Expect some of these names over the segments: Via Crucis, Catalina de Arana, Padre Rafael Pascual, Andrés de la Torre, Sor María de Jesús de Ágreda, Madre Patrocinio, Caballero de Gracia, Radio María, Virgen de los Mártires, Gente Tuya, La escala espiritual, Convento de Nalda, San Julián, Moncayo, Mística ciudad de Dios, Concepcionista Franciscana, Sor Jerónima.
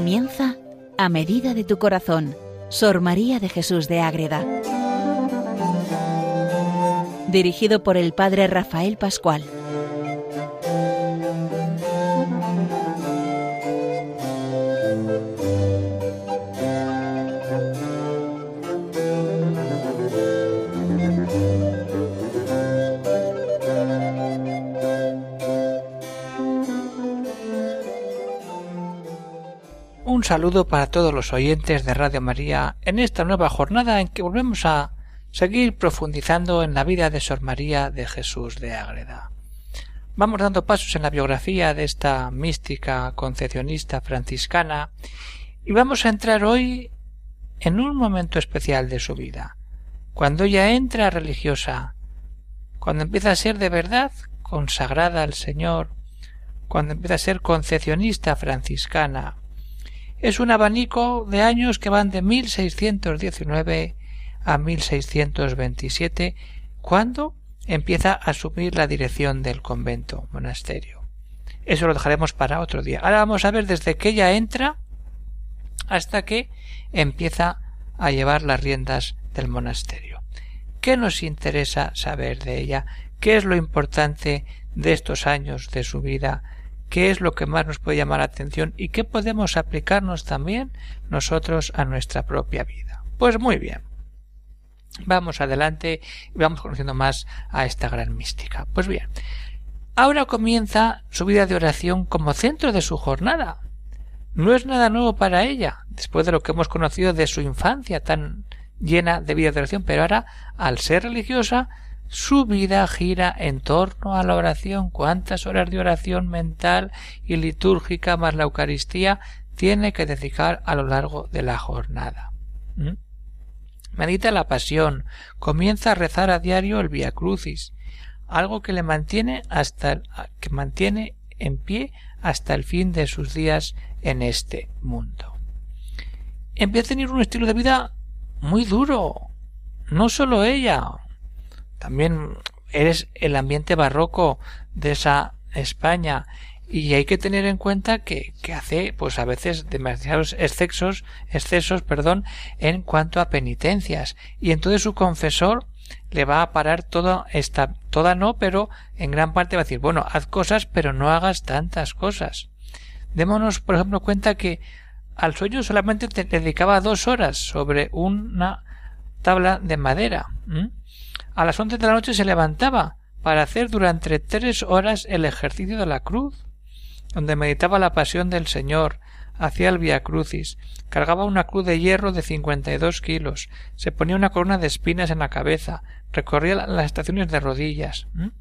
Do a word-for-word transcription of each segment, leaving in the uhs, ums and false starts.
Comienza a medida de tu corazón. Sor María de Jesús de Ágreda. Dirigido por el Padre Rafael Pascual. Un saludo para todos los oyentes de Radio María en esta nueva jornada en que volvemos a seguir profundizando en la vida de Sor María de Jesús de Ágreda. Vamos dando pasos en la biografía de esta mística concepcionista franciscana y vamos a entrar hoy en un momento especial de su vida, cuando ella entra religiosa, cuando empieza a ser de verdad consagrada al Señor, cuando empieza a ser concepcionista franciscana. Es un abanico de años que van de mil seiscientos diecinueve a mil seiscientos veintisiete, cuando empieza a asumir la dirección del convento, monasterio. Eso lo dejaremos para otro día. Ahora vamos a ver desde que ella entra hasta que empieza a llevar las riendas del monasterio. ¿Qué nos interesa saber de ella? ¿Qué es lo importante de estos años de su vida? ¿Qué es lo que más nos puede llamar la atención y qué podemos aplicarnos también nosotros a nuestra propia vida? Pues muy bien, vamos adelante y vamos conociendo más a esta gran mística. Pues bien, ahora comienza su vida de oración como centro de su jornada. No es nada nuevo para ella, después de lo que hemos conocido de su infancia tan llena de vida de oración, pero ahora, al ser religiosa, su vida gira en torno a la oración. Cuántas horas de oración mental y litúrgica más la Eucaristía tiene que dedicar a lo largo de la jornada. ¿Mm? Medita la pasión, comienza a rezar a diario el Via Crucis, algo que le mantiene hasta que mantiene en pie hasta el fin de sus días en este mundo. Empieza a tener un estilo de vida muy duro, no solo ella. También eres el ambiente barroco de esa España y hay que tener en cuenta que, que hace pues a veces demasiados excesos, excesos perdón, en cuanto a penitencias, y entonces su confesor le va a parar toda esta, toda no, pero en gran parte va a decir, bueno, haz cosas pero no hagas tantas cosas. Démonos por ejemplo cuenta que al sueño solamente te dedicaba dos horas sobre una tabla de madera. ¿Mm? A las once de la noche se levantaba para hacer durante tres horas el ejercicio de la cruz, donde meditaba la pasión del Señor, hacía el Via Crucis, cargaba una cruz de hierro de cincuenta y dos kilos, se ponía una corona de espinas en la cabeza, recorría las estaciones de rodillas, ¿m?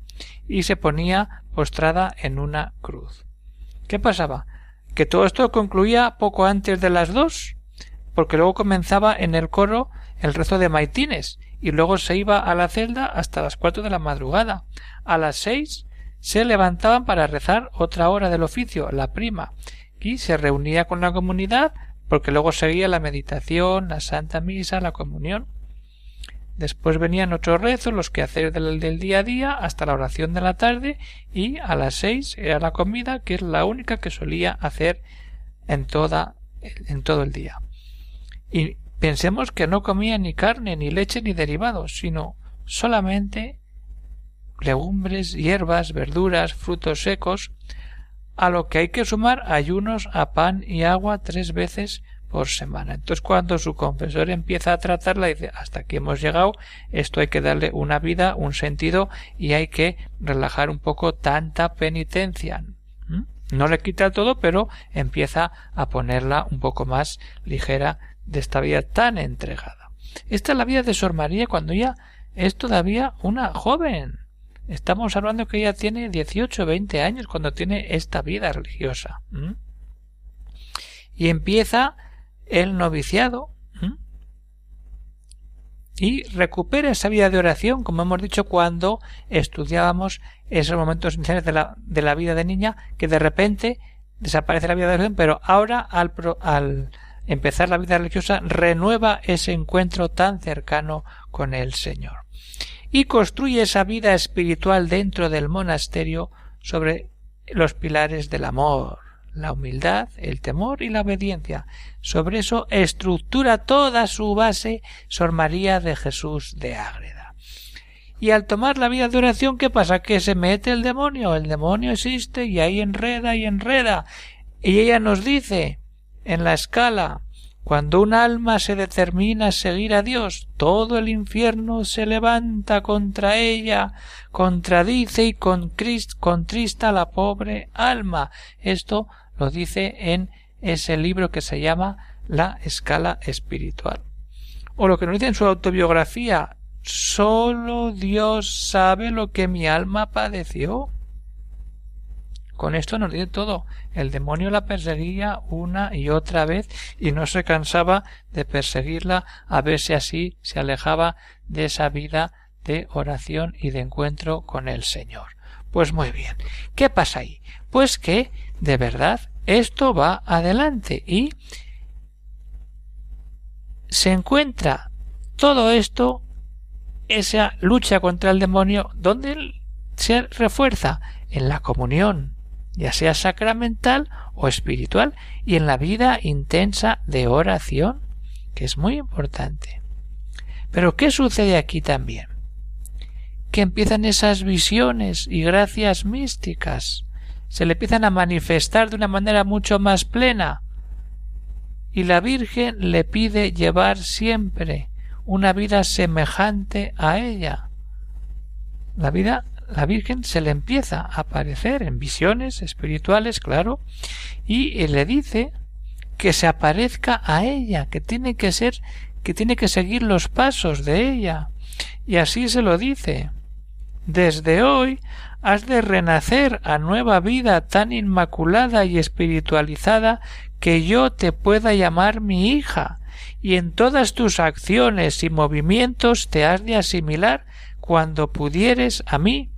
y se ponía postrada en una cruz. ¿Qué pasaba? Que todo esto concluía poco antes de las dos, porque luego comenzaba en el coro el rezo de maitines, y luego se iba a la celda hasta las cuatro de la madrugada. A las seis se levantaban para rezar otra hora del oficio, la prima, y se reunía con la comunidad, porque luego seguía la meditación, la santa misa, la comunión. Después venían otros rezos, los quehaceres del, del día a día, hasta la oración de la tarde, y a las seis era la comida, que es la única que solía hacer en, toda, en todo el día. Y pensemos que no comía ni carne, ni leche, ni derivados, sino solamente legumbres, hierbas, verduras, frutos secos, a lo que hay que sumar ayunos a pan y agua tres veces por semana. Entonces cuando su confesor empieza a tratarla, dice, hasta aquí hemos llegado, esto hay que darle una vida, un sentido, y hay que relajar un poco tanta penitencia. ¿Mm? No le quita todo, pero empieza a ponerla un poco más ligera de esta vida tan entregada. Esta es la vida de Sor María cuando ella es todavía una joven. Estamos hablando que ella tiene dieciocho o veinte años cuando tiene esta vida religiosa. ¿Mm? Y empieza el noviciado. ¿Mm? Y recupera esa vida de oración, como hemos dicho cuando estudiábamos esos momentos iniciales de la, de la vida de niña, que de repente desaparece la vida de oración, pero ahora al... Pro, al empezar la vida religiosa renueva ese encuentro tan cercano con el Señor y construye esa vida espiritual dentro del monasterio sobre los pilares del amor, la humildad, el temor y la obediencia. Sobre eso estructura toda su base Sor María de Jesús de Ágreda. Y al tomar la vida de oración, ¿qué pasa? Que se mete el demonio. El demonio existe y ahí enreda y enreda. Y ella nos dice en La escala: cuando un alma se determina a seguir a Dios, todo el infierno se levanta contra ella, contradice y contrista a la pobre alma. Esto lo dice en ese libro que se llama La escala espiritual. O lo que nos dice en su autobiografía: solo Dios sabe lo que mi alma padeció. Con esto nos dice todo. El demonio la perseguía una y otra vez y no se cansaba de perseguirla, a ver si así se alejaba de esa vida de oración y de encuentro con el Señor. Pues muy bien. ¿Qué pasa ahí? Pues que, de verdad, esto va adelante y se encuentra todo esto, esa lucha contra el demonio, donde se refuerza en la comunión, ya sea sacramental o espiritual, y en la vida intensa de oración, que es muy importante. Pero ¿qué sucede aquí también? Que empiezan esas visiones y gracias místicas, se le empiezan a manifestar de una manera mucho más plena, y la Virgen le pide llevar siempre una vida semejante a ella. La vida La Virgen se le empieza a aparecer en visiones espirituales, claro, y le dice que se aparezca a ella, que tiene que ser, que tiene que seguir los pasos de ella. Y así se lo dice: desde hoy has de renacer a nueva vida tan inmaculada y espiritualizada que yo te pueda llamar mi hija, y en todas tus acciones y movimientos te has de asimilar cuando pudieres a mí,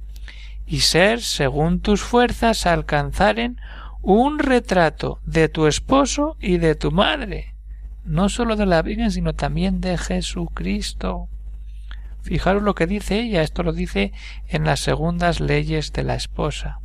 y ser, según tus fuerzas, alcanzaren un retrato de tu esposo y de tu madre, no solo de la Virgen, sino también de Jesucristo. Fijaros lo que dice ella, esto lo dice en las segundas leyes de la esposa.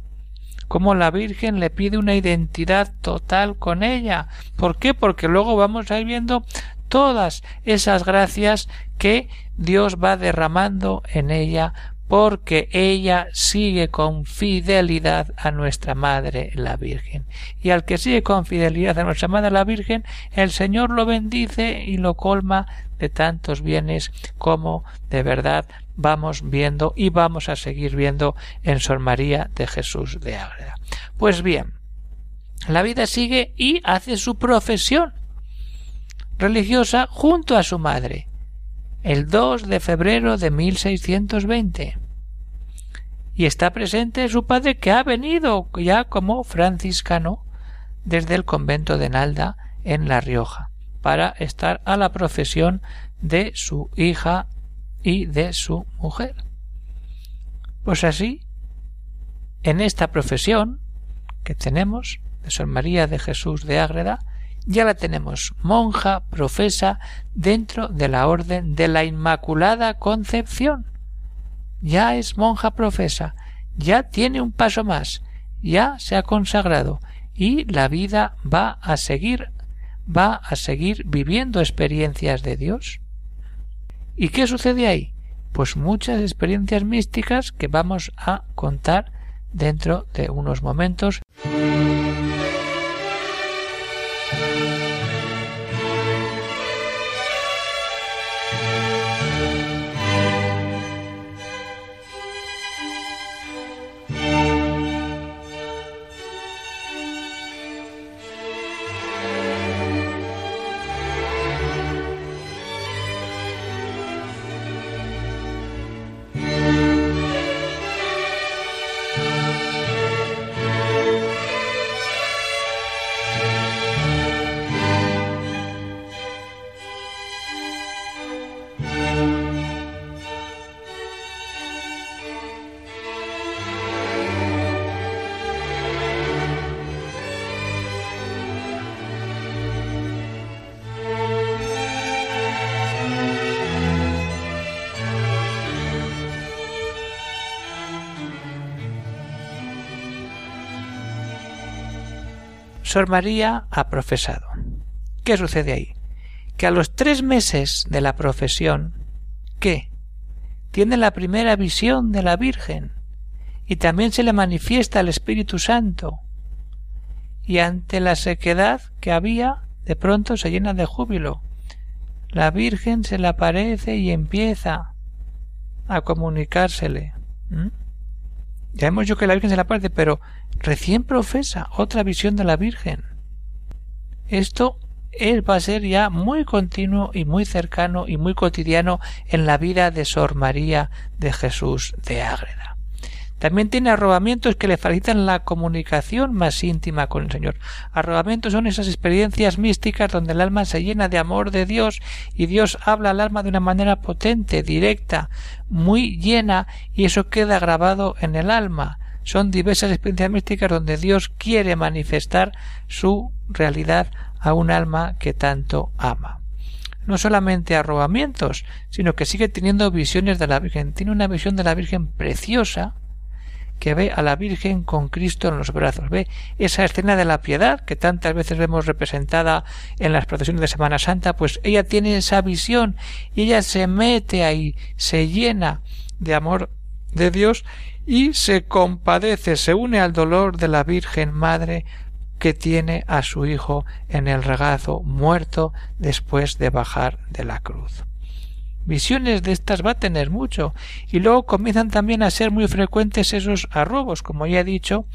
Como la Virgen le pide una identidad total con ella. ¿Por qué? Porque luego vamos a ir viendo todas esas gracias que Dios va derramando en ella, porque ella sigue con fidelidad a nuestra Madre la Virgen. Y al que sigue con fidelidad a nuestra Madre la Virgen, el Señor lo bendice y lo colma de tantos bienes como de verdad vamos viendo y vamos a seguir viendo en Sor María de Jesús de Ágreda. Pues bien, la vida sigue y hace su profesión religiosa junto a su madre el dos de febrero de mil seiscientos veinte, y está presente su padre, que ha venido ya como franciscano desde el convento de Nalda en La Rioja para estar a la profesión de su hija y de su mujer. Pues así, en esta profesión que tenemos de Sor María de Jesús de Ágreda, ya la tenemos monja, profesa, dentro de la orden de la Inmaculada Concepción. Ya es monja profesa, ya tiene un paso más, ya se ha consagrado y la vida va a seguir, va a seguir viviendo experiencias de Dios. ¿Y qué sucede ahí? Pues muchas experiencias místicas que vamos a contar dentro de unos momentos. Sor María ha profesado. ¿Qué sucede ahí? Que a los tres meses de la profesión, ¿qué? Tiene la primera visión de la Virgen y también se le manifiesta el Espíritu Santo. Y ante la sequedad que había, de pronto se llena de júbilo. La Virgen se le aparece y empieza a comunicársele. ¿Mm? Ya hemos dicho que la Virgen se le aparece, pero recién profesa otra visión de la Virgen. Esto es, va a ser ya muy continuo y muy cercano y muy cotidiano en la vida de Sor María de Jesús de Ágreda. También tiene arrobamientos que le facilitan la comunicación más íntima con el Señor. Arrobamientos son esas experiencias místicas donde el alma se llena de amor de Dios y Dios habla al alma de una manera potente, directa, muy llena, y eso queda grabado en el alma. Son diversas experiencias místicas donde Dios quiere manifestar su realidad a un alma que tanto ama. No solamente arrobamientos, sino que sigue teniendo visiones de la Virgen. Tiene una visión de la Virgen preciosa, que ve a la Virgen con Cristo en los brazos. Ve esa escena de la piedad que tantas veces vemos representada en las procesiones de Semana Santa, pues ella tiene esa visión y ella se mete ahí, se llena de amor de Dios y se compadece, se une al dolor de la Virgen Madre que tiene a su hijo en el regazo muerto después de bajar de la cruz. Visiones de estas va a tener mucho, y luego comienzan también a ser muy frecuentes esos arrobos, como ya he dicho,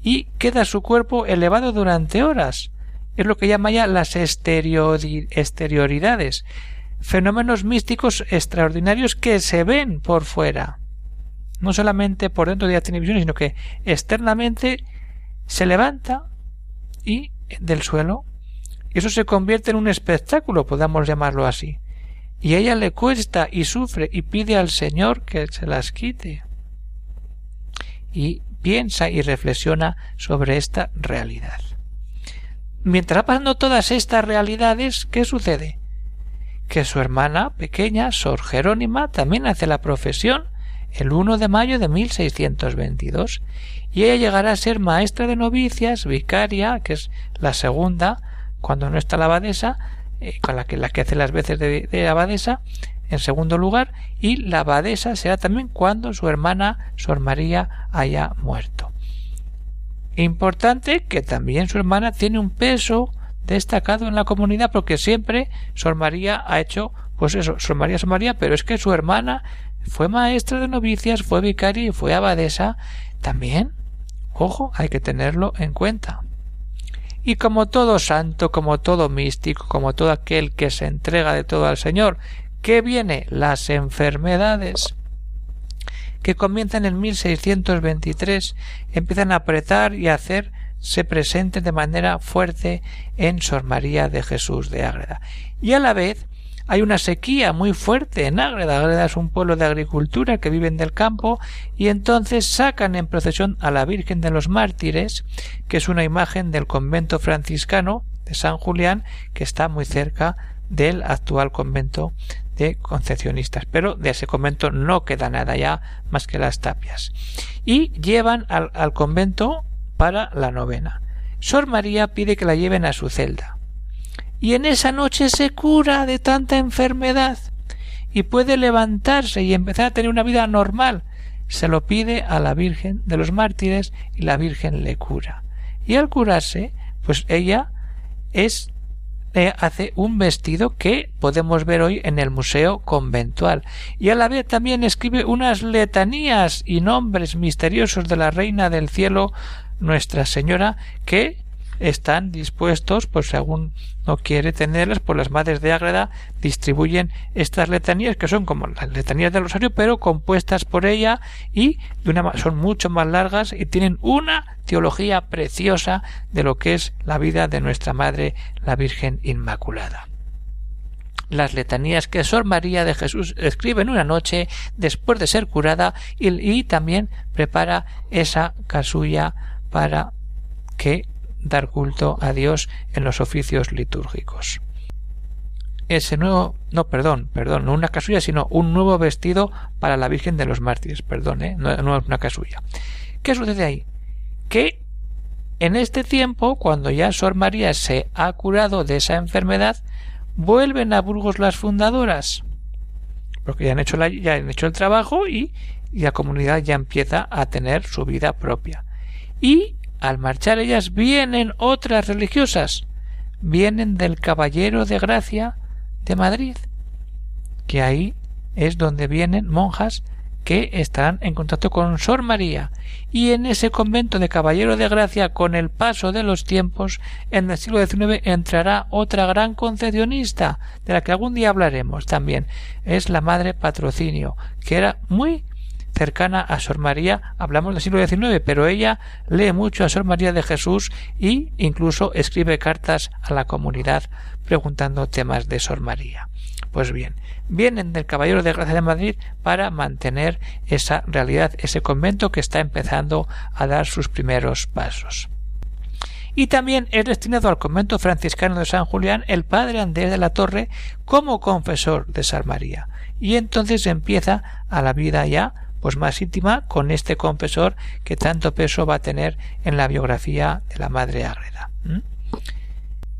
y queda su cuerpo elevado durante horas. Es lo que llama ya las exterioridades, fenómenos místicos extraordinarios que se ven por fuera. No solamente por dentro de la televisión, sino que externamente se levanta y del suelo. Eso se convierte en un espectáculo, podamos llamarlo así. Y a ella le cuesta y sufre y pide al Señor que se las quite. Y piensa y reflexiona sobre esta realidad. Mientras va pasando todas estas realidades, ¿qué sucede? Que su hermana pequeña, Sor Jerónima, también hace la profesión el uno de mayo de mil seiscientos veintidós. Y ella llegará a ser maestra de novicias, vicaria, que es la segunda, cuando no está la abadesa, con la que, la que hace las veces de, de abadesa en segundo lugar, y la abadesa será también cuando su hermana Sor María haya muerto. Importante que también su hermana tiene un peso destacado en la comunidad, porque siempre Sor María ha hecho pues eso, Sor María, Sor María, pero es que su hermana fue maestra de novicias, fue vicaria y fue abadesa también. Ojo, hay que tenerlo en cuenta. Y como todo santo, como todo místico, como todo aquel que se entrega de todo al Señor, ¿qué viene? Las enfermedades, que comienzan en mil seiscientos veintitrés, empiezan a apretar y a hacerse presentes de manera fuerte en Sor María de Jesús de Ágreda. Y a la vez hay una sequía muy fuerte en Ágreda. Ágreda es un pueblo de agricultura que viven del campo, y entonces sacan en procesión a la Virgen de los Mártires, que es una imagen del convento franciscano de San Julián, que está muy cerca del actual convento de Concepcionistas, pero de ese convento no queda nada ya más que las tapias, y llevan al, al convento para la novena. Sor María pide que la lleven a su celda. Y en esa noche se cura de tanta enfermedad y puede levantarse y empezar a tener una vida normal. Se lo pide a la Virgen de los Mártires y la Virgen le cura. Y al curarse, pues ella es, eh, hace un vestido que podemos ver hoy en el Museo Conventual. Y a la vez también escribe unas letanías y nombres misteriosos de la Reina del Cielo, Nuestra Señora, que están dispuestos, pues según no quiere tenerlas, pues las madres de Ágreda distribuyen estas letanías, que son como las letanías del Rosario, pero compuestas por ella, y de una, son mucho más largas y tienen una teología preciosa de lo que es la vida de nuestra Madre, la Virgen Inmaculada. Las letanías que Sor María de Jesús escribe en una noche después de ser curada, y, y también prepara esa casulla para que dar culto a Dios en los oficios litúrgicos. Ese nuevo, no, perdón, perdón, no una casulla, sino un nuevo vestido para la Virgen de los Mártires, perdón, ¿eh? no, no es una casulla. ¿Qué sucede ahí? Que En este tiempo, cuando ya Sor María se ha curado de esa enfermedad, vuelven a Burgos las fundadoras, porque ya han hecho, la, ya han hecho el trabajo y, y la comunidad ya empieza a tener su vida propia. Y al marchar ellas vienen otras religiosas, vienen del Caballero de Gracia de Madrid, que ahí es donde vienen monjas que estarán en contacto con Sor María, y en ese convento de Caballero de Gracia, con el paso de los tiempos, en el siglo diecinueve entrará otra gran concepcionista, de la que algún día hablaremos también, es la Madre Patrocinio, que era muy cercana a Sor María. Hablamos del siglo diecinueve, pero ella lee mucho a Sor María de Jesús e incluso escribe cartas a la comunidad preguntando temas de Sor María. Pues bien, vienen del Caballero de Gracia de Madrid para mantener esa realidad, ese convento que está empezando a dar sus primeros pasos. Y también es destinado al convento franciscano de San Julián el padre Andrés de la Torre como confesor de Sor María. Y entonces empieza a la vida ya pues más íntima con este confesor que tanto peso va a tener en la biografía de la Madre Ágreda. ¿Mm?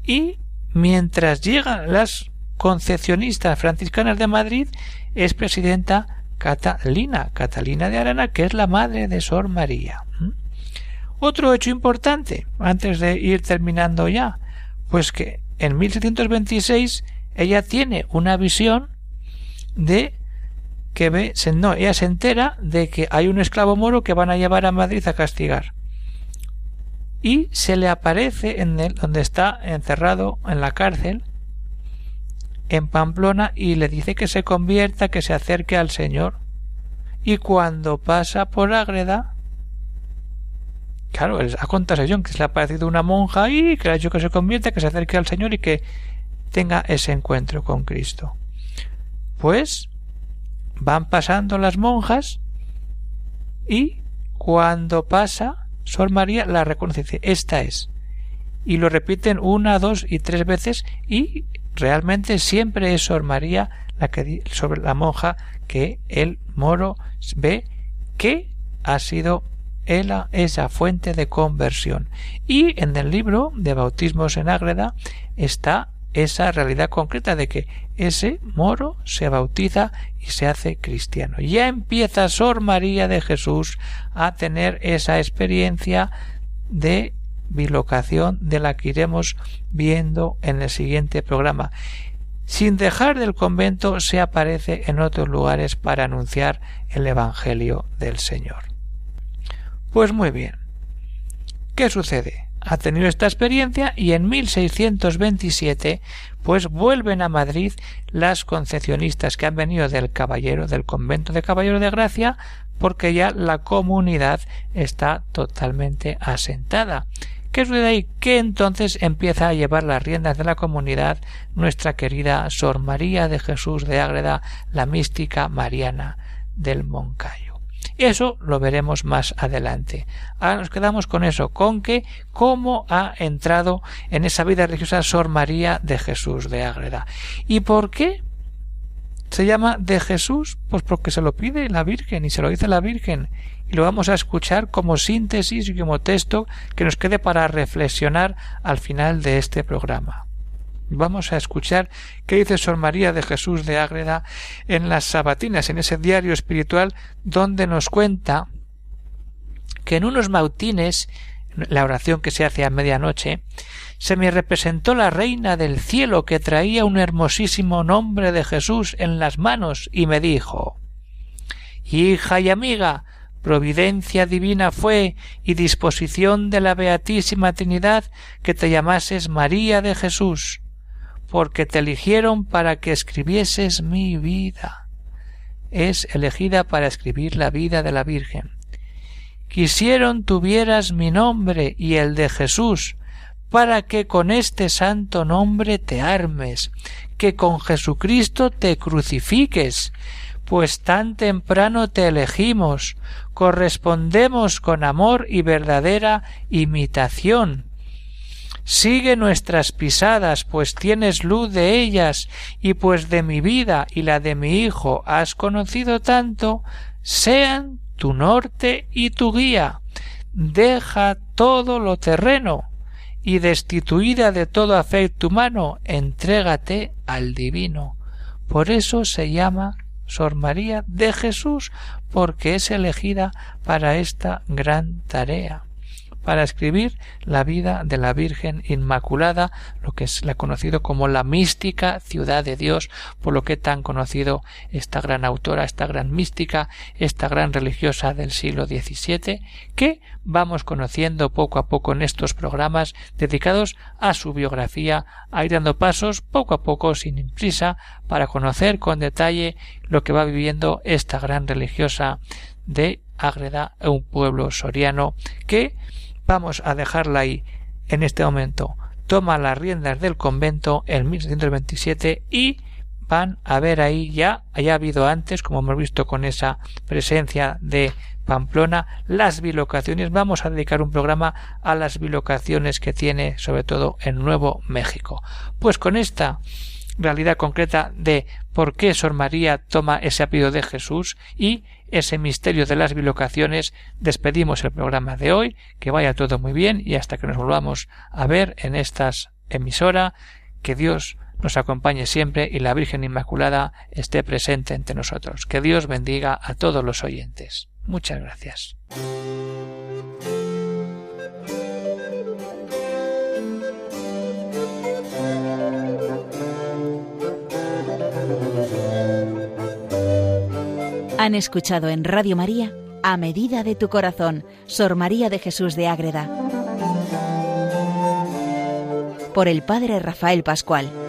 Y mientras llegan las concepcionistas franciscanas de Madrid es presidenta Catalina, Catalina de Arana, que es la madre de Sor María. ¿Mm? Otro hecho importante, antes de ir terminando ya, pues que en mil setecientos veintiséis ella tiene una visión de que ve, se, no, ella se entera de que hay un esclavo moro que van a llevar a Madrid a castigar. Y se le aparece en el, donde está encerrado en la cárcel en Pamplona, y le dice que se convierta, que se acerque al Señor. Y cuando pasa por Ágreda, claro, a contrasellón, que se le ha aparecido una monja y que le ha dicho que se convierta, que se acerque al Señor y que tenga ese encuentro con Cristo. Pues van pasando las monjas y cuando pasa Sor María la reconoce, dice, esta es. Y lo repiten una, dos y tres veces y realmente siempre es Sor María la que, sobre la monja que el moro ve que ha sido ella esa fuente de conversión. Y en el libro de Bautismos en Ágreda está esa realidad concreta de que ese moro se bautiza y se hace cristiano. Ya empieza Sor María de Jesús a tener esa experiencia de bilocación de la que iremos viendo en el siguiente programa. Sin dejar del convento se aparece en otros lugares para anunciar el Evangelio del Señor. Pues muy bien, ¿qué sucede? Ha tenido esta experiencia y en mil seiscientos veintisiete pues vuelven a Madrid las concepcionistas que han venido del Caballero, del convento de Caballero de Gracia, porque ya la comunidad está totalmente asentada. ¿Qué sucede ahí? Que entonces empieza a llevar las riendas de la comunidad nuestra querida Sor María de Jesús de Ágreda, la mística mariana del Moncayo. Eso lo veremos más adelante. Ahora nos quedamos con eso, con que cómo ha entrado en esa vida religiosa Sor María de Jesús de Ágreda. ¿Y por qué se llama de Jesús? Pues porque se lo pide la Virgen y se lo dice la Virgen. Y lo vamos a escuchar como síntesis y como texto que nos quede para reflexionar al final de este programa. Vamos a escuchar qué dice Sor María de Jesús de Ágreda en las Sabatinas, en ese diario espiritual donde nos cuenta que en unos maitines, la oración que se hace a medianoche, se me representó la reina del cielo que traía un hermosísimo nombre de Jesús en las manos y me dijo: hija y amiga, providencia divina fue y disposición de la Beatísima Trinidad que te llamases María de Jesús, porque te eligieron para que escribieses mi vida. Es elegida para escribir la vida de la Virgen. Quisieron tuvieras mi nombre y el de Jesús, para que con este santo nombre te armes, que con Jesucristo te crucifiques, pues tan temprano te elegimos, correspondemos con amor y verdadera imitación. Sigue nuestras pisadas, pues tienes luz de ellas, y pues de mi vida y la de mi Hijo has conocido tanto, sean tu norte y tu guía. Deja todo lo terreno y destituida de todo afecto humano, entrégate al divino. Por eso se llama Sor María de Jesús, porque es elegida para esta gran tarea, para escribir la vida de la Virgen Inmaculada, lo que es la conocido como la mística ciudad de Dios, por lo que tan conocido esta gran autora, esta gran mística, esta gran religiosa del siglo diecisiete, que vamos conociendo poco a poco en estos programas dedicados a su biografía, a ir dando pasos poco a poco, sin prisa, para conocer con detalle lo que va viviendo esta gran religiosa de Ágreda, un pueblo soriano que vamos a dejarla ahí en este momento. Toma las riendas del convento en mil setecientos veintisiete y van a ver ahí ya, haya habido antes, como hemos visto con esa presencia de Pamplona, las bilocaciones. Vamos a dedicar un programa a las bilocaciones que tiene sobre todo en Nuevo México. Pues con esta realidad concreta de por qué Sor María toma ese apellido de Jesús y ese misterio de las bilocaciones, despedimos el programa de hoy. Que vaya todo muy bien y hasta que nos volvamos a ver en esta emisora, que Dios nos acompañe siempre y la Virgen Inmaculada esté presente entre nosotros. Que Dios bendiga a todos los oyentes. Muchas gracias. Han escuchado en Radio María, A medida de tu corazón, Sor María de Jesús de Ágreda, por el Padre Rafael Pascual.